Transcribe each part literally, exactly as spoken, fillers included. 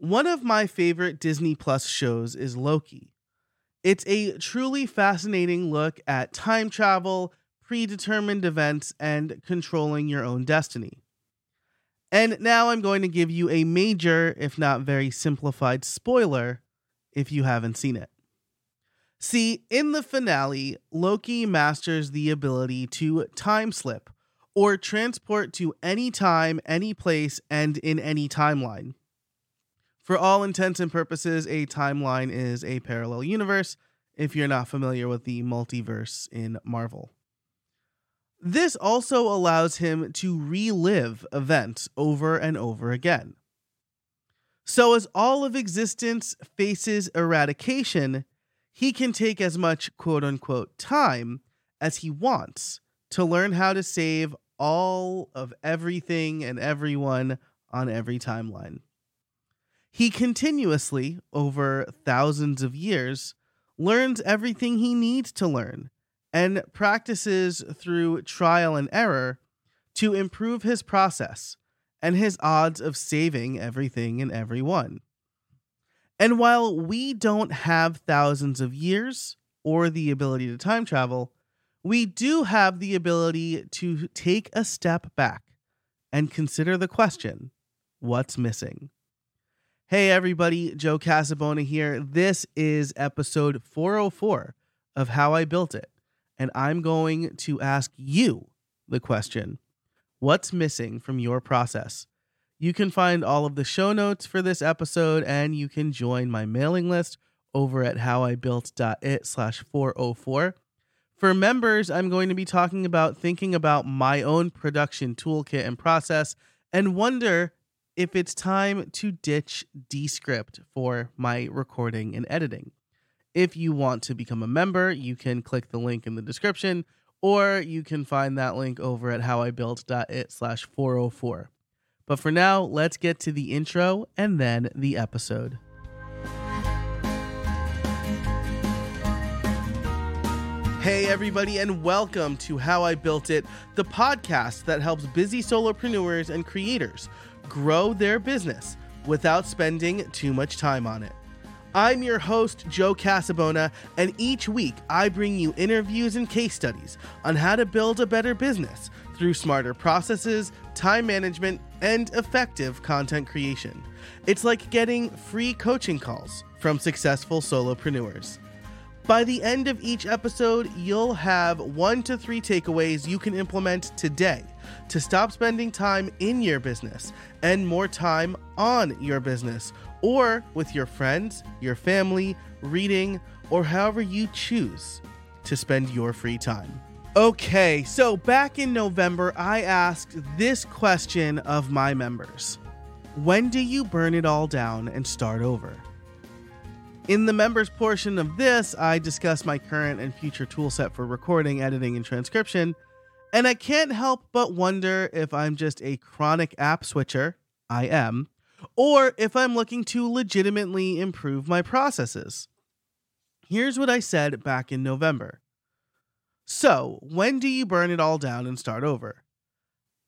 One of my favorite Disney Plus shows is Loki. It's a truly fascinating look at time travel, predetermined events, and controlling your own destiny. And now I'm going to give you a major, if not very simplified, spoiler if you haven't seen it. See, in the finale, Loki masters the ability to time slip, or transport to any time, any place, and in any timeline. For all intents and purposes, a timeline is a parallel universe, if you're not familiar with the multiverse in Marvel. This also allows him to relive events over and over again. So as all of existence faces eradication, he can take as much quote-unquote time as he wants to learn how to save all of everything and everyone on every timeline. He continuously, over thousands of years, learns everything he needs to learn and practices through trial and error to improve his process and his odds of saving everything and everyone. And while we don't have thousands of years or the ability to time travel, we do have the ability to take a step back and consider the question, what's missing? Hey everybody, Joe Casabona here. This is episode four oh four of How I Built It, and I'm going to ask you the question, what's missing from your process? You can find all of the show notes for this episode, and you can join my mailing list over at howibuilt.it slash 404. For members, I'm going to be talking about thinking about my own production toolkit and process, and wonder if it's time to ditch Descript for my recording and editing. If you want to become a member, you can click the link in the description, or you can find that link over at howibuilt.it slash 404. But for now, let's get to the intro and then the episode. Hey everybody, and welcome to How I Built It, the podcast that helps busy solopreneurs and creators grow their business without spending too much time on it. I'm your host, Joe Casabona, and each week I bring you interviews and case studies on how to build a better business through smarter processes, time management, and effective content creation. It's like getting free coaching calls from successful solopreneurs. By the end of each episode, you'll have one to three takeaways you can implement today to stop spending time in your business and more time on your business, or with your friends, your family, reading, or however you choose to spend your free time. Okay, so back in November, I asked this question of my members. When do you burn it all down and start over? In the members portion of this, I discuss my current and future toolset for recording, editing, and transcription, and I can't help but wonder if I'm just a chronic app switcher, I am, or if I'm looking to legitimately improve my processes. Here's what I said back in November. So, when do you burn it all down and start over?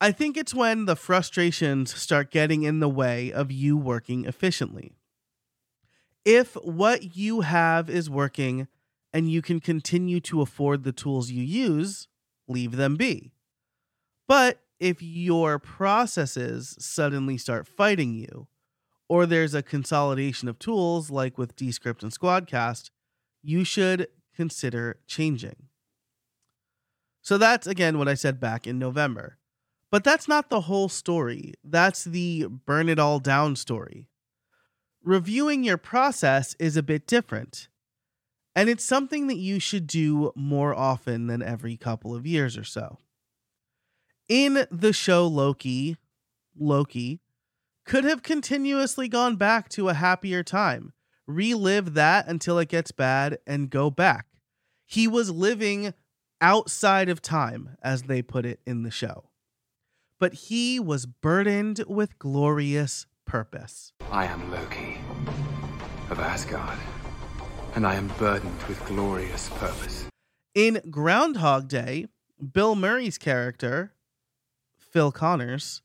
I think it's when the frustrations start getting in the way of you working efficiently. If what you have is working and you can continue to afford the tools you use, leave them be. But if your processes suddenly start fighting you, or there's a consolidation of tools like with Descript and Squadcast, you should consider changing. So that's, again, what I said back in November. But that's not the whole story. That's the burn it all down story. Reviewing your process is a bit different, and it's something that you should do more often than every couple of years or so. In the show Loki, Loki could have continuously gone back to a happier time, relive that until it gets bad, and go back. He was living outside of time, as they put it in the show. But he was burdened with glorious purpose. I am Loki of Asgard, and I am burdened with glorious purpose. In Groundhog Day, Bill Murray's character, Phil Connors,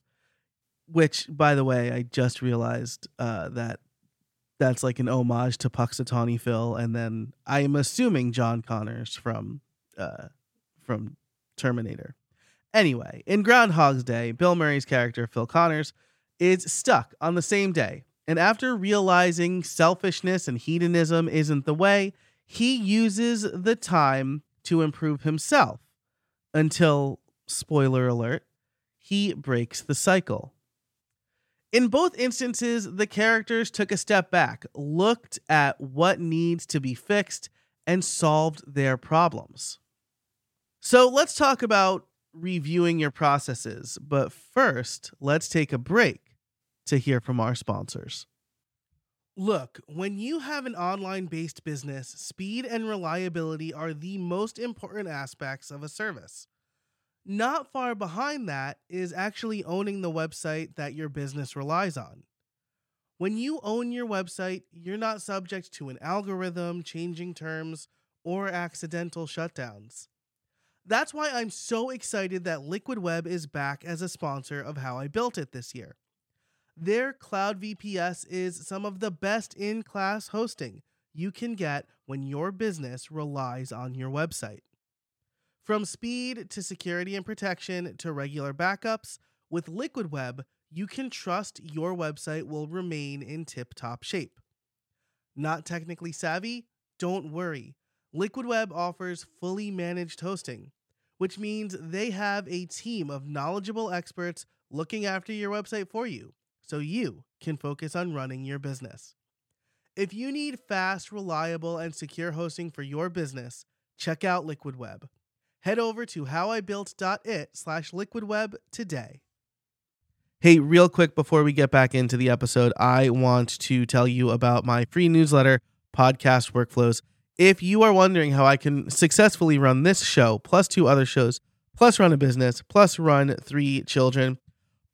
which, by the way, I just realized uh, that that's like an homage to Punxsutawny Phil, and then I'm assuming John Connors from uh, from Terminator. Anyway, in Groundhog's Day, Bill Murray's character, Phil Connors, is stuck on the same day. And after realizing selfishness and hedonism isn't the way, he uses the time to improve himself until, spoiler alert, he breaks the cycle. In both instances, the characters took a step back, looked at what needs to be fixed, and solved their problems. So let's talk about reviewing your processes, but first, let's take a break to hear from our sponsors. Look, when you have an online-based business, speed and reliability are the most important aspects of a service. Not far behind that is actually owning the website that your business relies on. When you own your website, you're not subject to an algorithm, changing terms, or accidental shutdowns. That's why I'm so excited that Liquid Web is back as a sponsor of How I Built It this year. Their Cloud V P S is some of the best in-class hosting you can get when your business relies on your website. From speed to security and protection to regular backups, with Liquid Web, you can trust your website will remain in tip-top shape. Not technically savvy? Don't worry. Liquid Web offers fully managed hosting, which means they have a team of knowledgeable experts looking after your website for you, so you can focus on running your business. If you need fast, reliable, and secure hosting for your business, check out Liquid Web. Head over to howibuilt.it slash liquidweb today. Hey, real quick before we get back into the episode, I want to tell you about my free newsletter, Podcast Workflows. If you are wondering how I can successfully run this show, plus two other shows, plus run a business, plus run three children,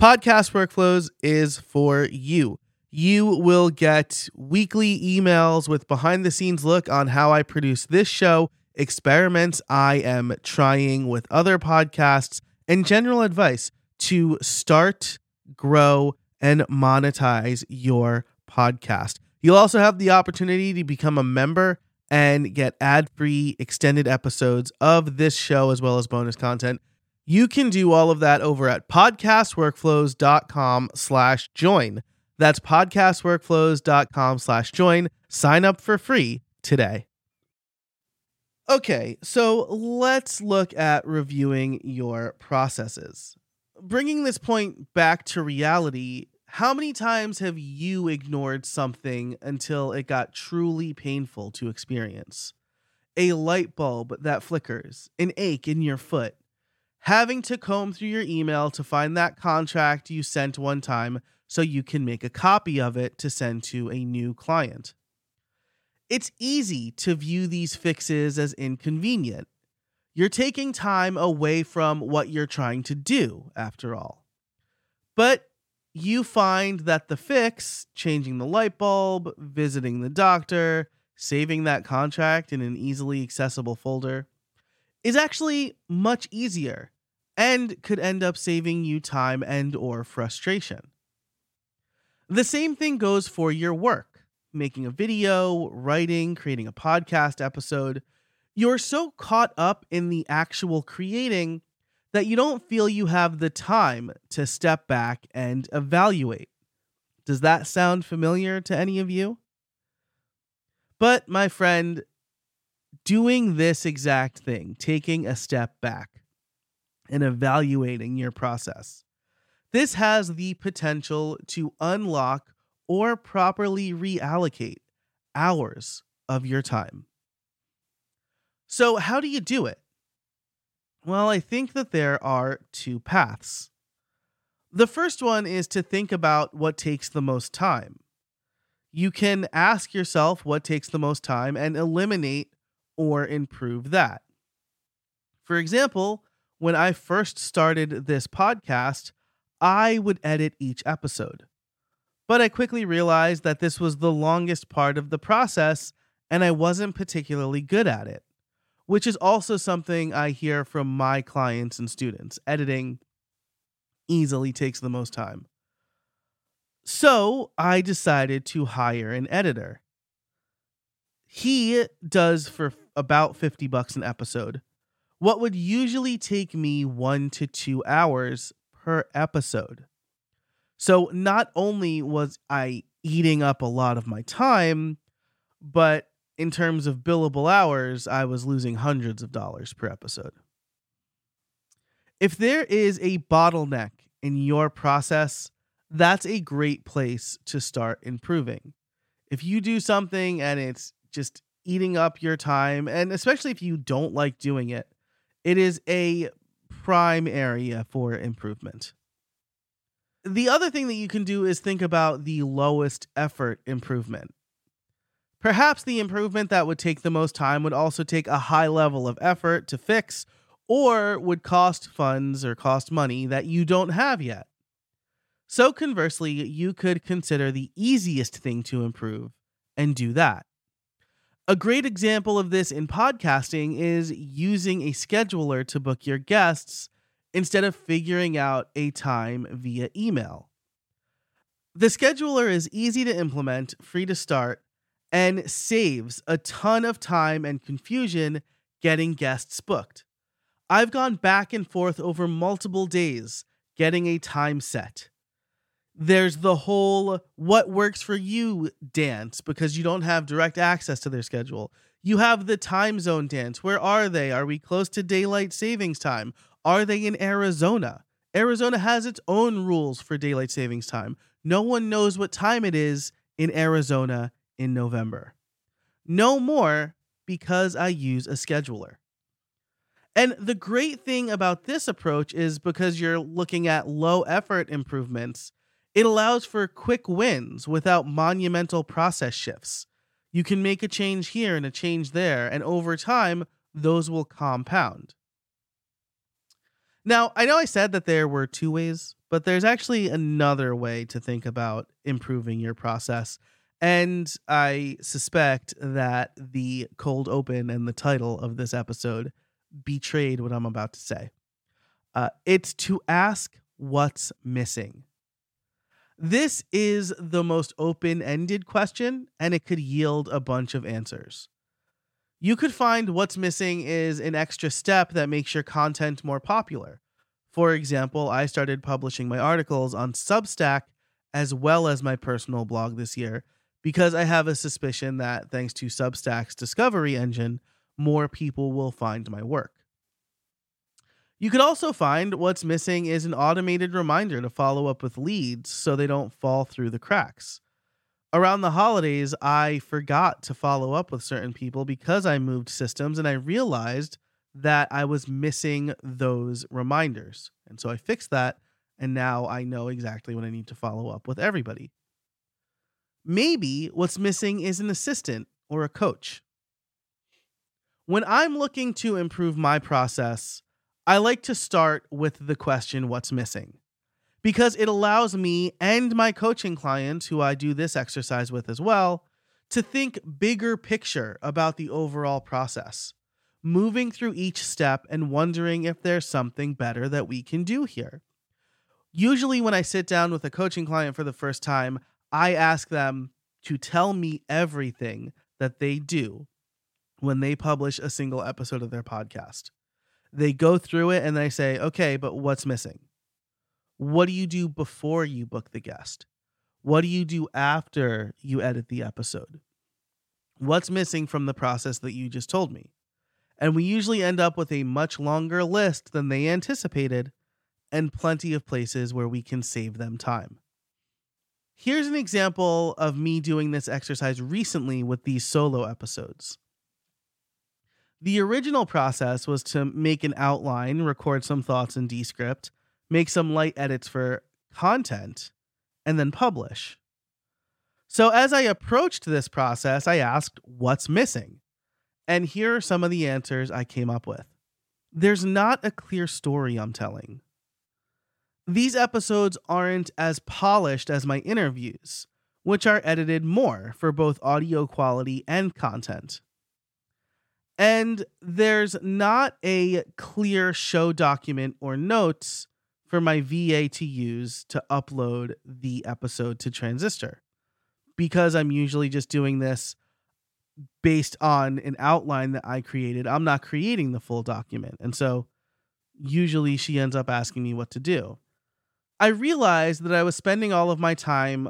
Podcast Workflows is for you. You will get weekly emails with behind-the-scenes look on how I produce this show, experiments I am trying with other podcasts, and general advice to start, grow, and monetize your podcast. You'll also have the opportunity to become a member and get ad-free extended episodes of this show as well as bonus content. You can do all of that over at podcastworkflows.com slash join. That's podcastworkflows.com slash join. Sign up for free today. Okay, so let's look at reviewing your processes. Bringing this point back to reality, how many times have you ignored something until it got truly painful to experience? A light bulb that flickers, an ache in your foot, having to comb through your email to find that contract you sent one time so you can make a copy of it to send to a new client. It's easy to view these fixes as inconvenient. You're taking time away from what you're trying to do, after all. But you find that the fix, changing the light bulb, visiting the doctor, saving that contract in an easily accessible folder, is actually much easier and could end up saving you time and or frustration. The same thing goes for your work, making a video, writing, creating a podcast episode. You're so caught up in the actual creating that you don't feel you have the time to step back and evaluate. Does that sound familiar to any of you? But my friend, doing this exact thing, taking a step back and evaluating your process, this has the potential to unlock or properly reallocate hours of your time. So how do you do it? Well, I think that there are two paths. The first one is to think about what takes the most time. You can ask yourself what takes the most time and eliminate or improve that. For example, when I first started this podcast, I would edit each episode. But I quickly realized that this was the longest part of the process, and I wasn't particularly good at it, which is also something I hear from my clients and students. Editing easily takes the most time. So I decided to hire an editor. He does for about fifty bucks an episode what would usually take me one to two hours per episode. So not only was I eating up a lot of my time, but in terms of billable hours, I was losing hundreds of dollars per episode. If there is a bottleneck in your process, that's a great place to start improving. If you do something and it's just eating up your time, and especially if you don't like doing it, it is a prime area for improvement. The other thing that you can do is think about the lowest effort improvement. Perhaps the improvement that would take the most time would also take a high level of effort to fix, or would cost funds or cost money that you don't have yet. So conversely, you could consider the easiest thing to improve and do that. A great example of this in podcasting is using a scheduler to book your guests instead of figuring out a time via email. The scheduler is easy to implement, free to start, and saves a ton of time and confusion getting guests booked. I've gone back and forth over multiple days getting a time set. There's the whole what works for you dance because you don't have direct access to their schedule. You have the time zone dance. Where are they? Are we close to daylight savings time? Are they in Arizona? Arizona has its own rules for daylight savings time. No one knows what time it is in Arizona in November. No more, because I use a scheduler. And the great thing about this approach is because you're looking at low effort improvements, it allows for quick wins without monumental process shifts. You can make a change here and a change there, and over time, those will compound. Now, I know I said that there were two ways, but there's actually another way to think about improving your process. And I suspect that the cold open and the title of this episode betrayed what I'm about to say. Uh, it's to ask what's missing. This is the most open-ended question, and it could yield a bunch of answers. You could find what's missing is an extra step that makes your content more popular. For example, I started publishing my articles on Substack as well as my personal blog this year, because I have a suspicion that thanks to Substack's discovery engine, more people will find my work. You could also find what's missing is an automated reminder to follow up with leads so they don't fall through the cracks. Around the holidays, I forgot to follow up with certain people because I moved systems and I realized that I was missing those reminders. And so I fixed that, and now I know exactly when I need to follow up with everybody. Maybe what's missing is an assistant or a coach. When I'm looking to improve my process, I like to start with the question, what's missing? Because it allows me and my coaching clients, who I do this exercise with as well, to think bigger picture about the overall process, moving through each step and wondering if there's something better that we can do here. Usually when I sit down with a coaching client for the first time, I ask them to tell me everything that they do when they publish a single episode of their podcast. They go through it and they say, okay, but what's missing? What do you do before you book the guest? What do you do after you edit the episode? What's missing from the process that you just told me? And we usually end up with a much longer list than they anticipated, and plenty of places where we can save them time. Here's an example of me doing this exercise recently with these solo episodes. The original process was to make an outline, record some thoughts in Descript, make some light edits for content, and then publish. So as I approached this process, I asked, what's missing? And here are some of the answers I came up with. There's not a clear story I'm telling. These episodes aren't as polished as my interviews, which are edited more for both audio quality and content. And there's not a clear show document or notes for my V A to use to upload the episode to Transistor, because I'm usually just doing this based on an outline that I created. I'm not creating the full document. And so usually she ends up asking me what to do. I realized that I was spending all of my time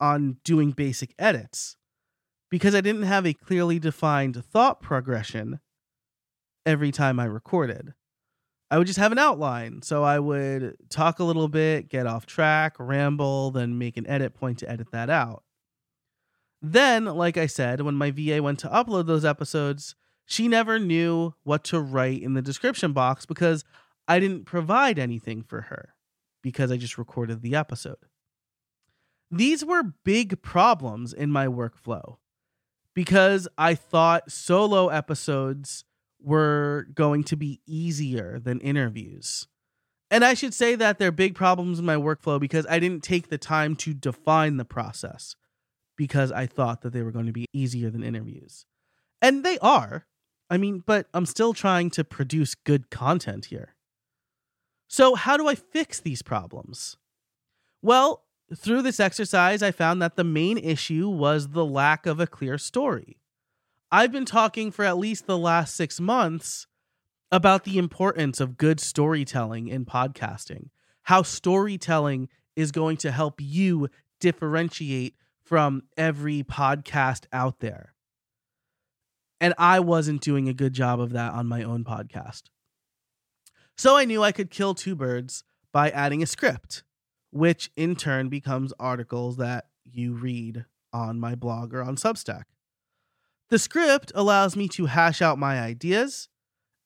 on doing basic edits because I didn't have a clearly defined thought progression every time I recorded. I would just have an outline. So I would talk a little bit, get off track, ramble, then make an edit point to edit that out. Then, like I said, when my V A went to upload those episodes, she never knew what to write in the description box because I didn't provide anything for her because I just recorded the episode. These were big problems in my workflow because I thought solo episodes were going to be easier than interviews. And I should say that they're big problems in my workflow because I didn't take the time to define the process because I thought that they were going to be easier than interviews. And they are. I mean, but I'm still trying to produce good content here. So how do I fix these problems? Well, through this exercise, I found that the main issue was the lack of a clear story. I've been talking for at least the last six months about the importance of good storytelling in podcasting, how storytelling is going to help you differentiate from every podcast out there. And I wasn't doing a good job of that on my own podcast. So I knew I could kill two birds by adding a script, which in turn becomes articles that you read on my blog or on Substack. The script allows me to hash out my ideas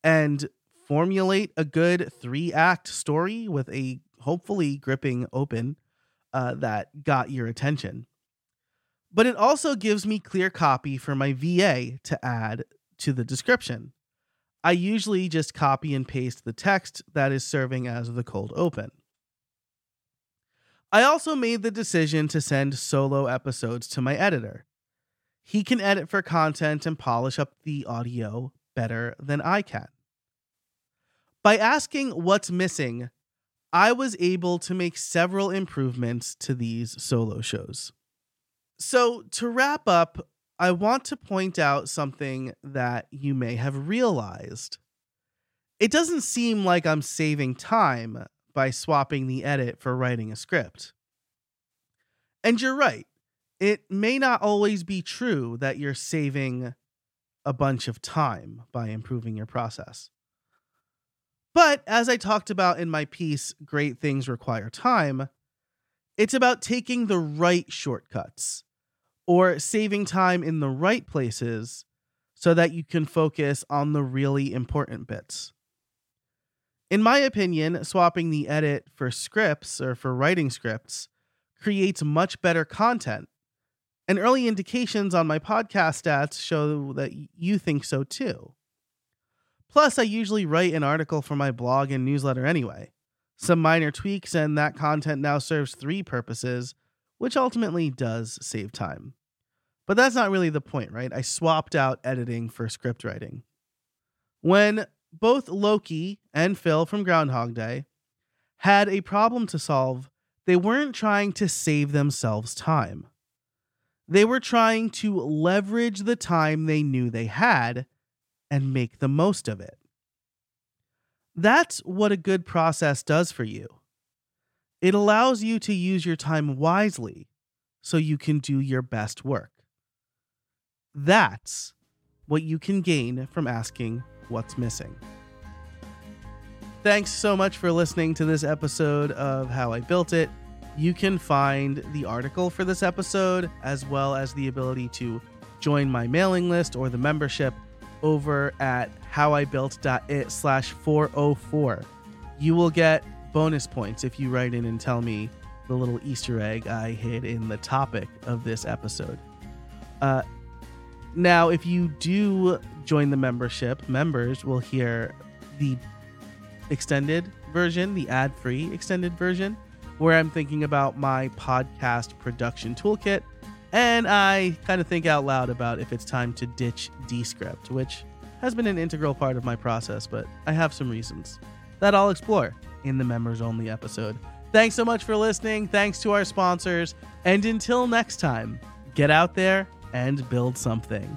and formulate a good three-act story with a hopefully gripping open uh, that got your attention. But it also gives me clear copy for my V A to add to the description. I usually just copy and paste the text that is serving as the cold open. I also made the decision to send solo episodes to my editor. He can edit for content and polish up the audio better than I can. By asking what's missing, I was able to make several improvements to these solo shows. So to wrap up, I want to point out something that you may have realized. It doesn't seem like I'm saving time by swapping the edit for writing a script. And you're right. It may not always be true that you're saving a bunch of time by improving your process. But as I talked about in my piece, Great Things Require Time, it's about taking the right shortcuts or saving time in the right places so that you can focus on the really important bits. In my opinion, swapping the edit for scripts or for writing scripts creates much better content. And early indications on my podcast stats show that you think so too. Plus, I usually write an article for my blog and newsletter anyway. Some minor tweaks and that content now serves three purposes, which ultimately does save time. But that's not really the point, right? I swapped out editing for script writing. When both Loki and Phil from Groundhog Day had a problem to solve, they weren't trying to save themselves time. They were trying to leverage the time they knew they had and make the most of it. That's what a good process does for you. It allows you to use your time wisely so you can do your best work. That's what you can gain from asking what's missing. Thanks so much for listening to this episode of How I Built It. You can find the article for this episode, as well as the ability to join my mailing list or the membership over at howibuilt.it slash 404. You will get bonus points if you write in and tell me the little Easter egg I hid in the topic of this episode. Uh, now, if you do join the membership, members will hear the extended version, the ad-free extended version, where I'm thinking about my podcast production toolkit, and I kind of think out loud about if it's time to ditch Descript, which has been an integral part of my process, but I have some reasons. that I'll explore in the members only episode. Thanks so much for listening. Thanks to our sponsors. And until next time, get out there and build something.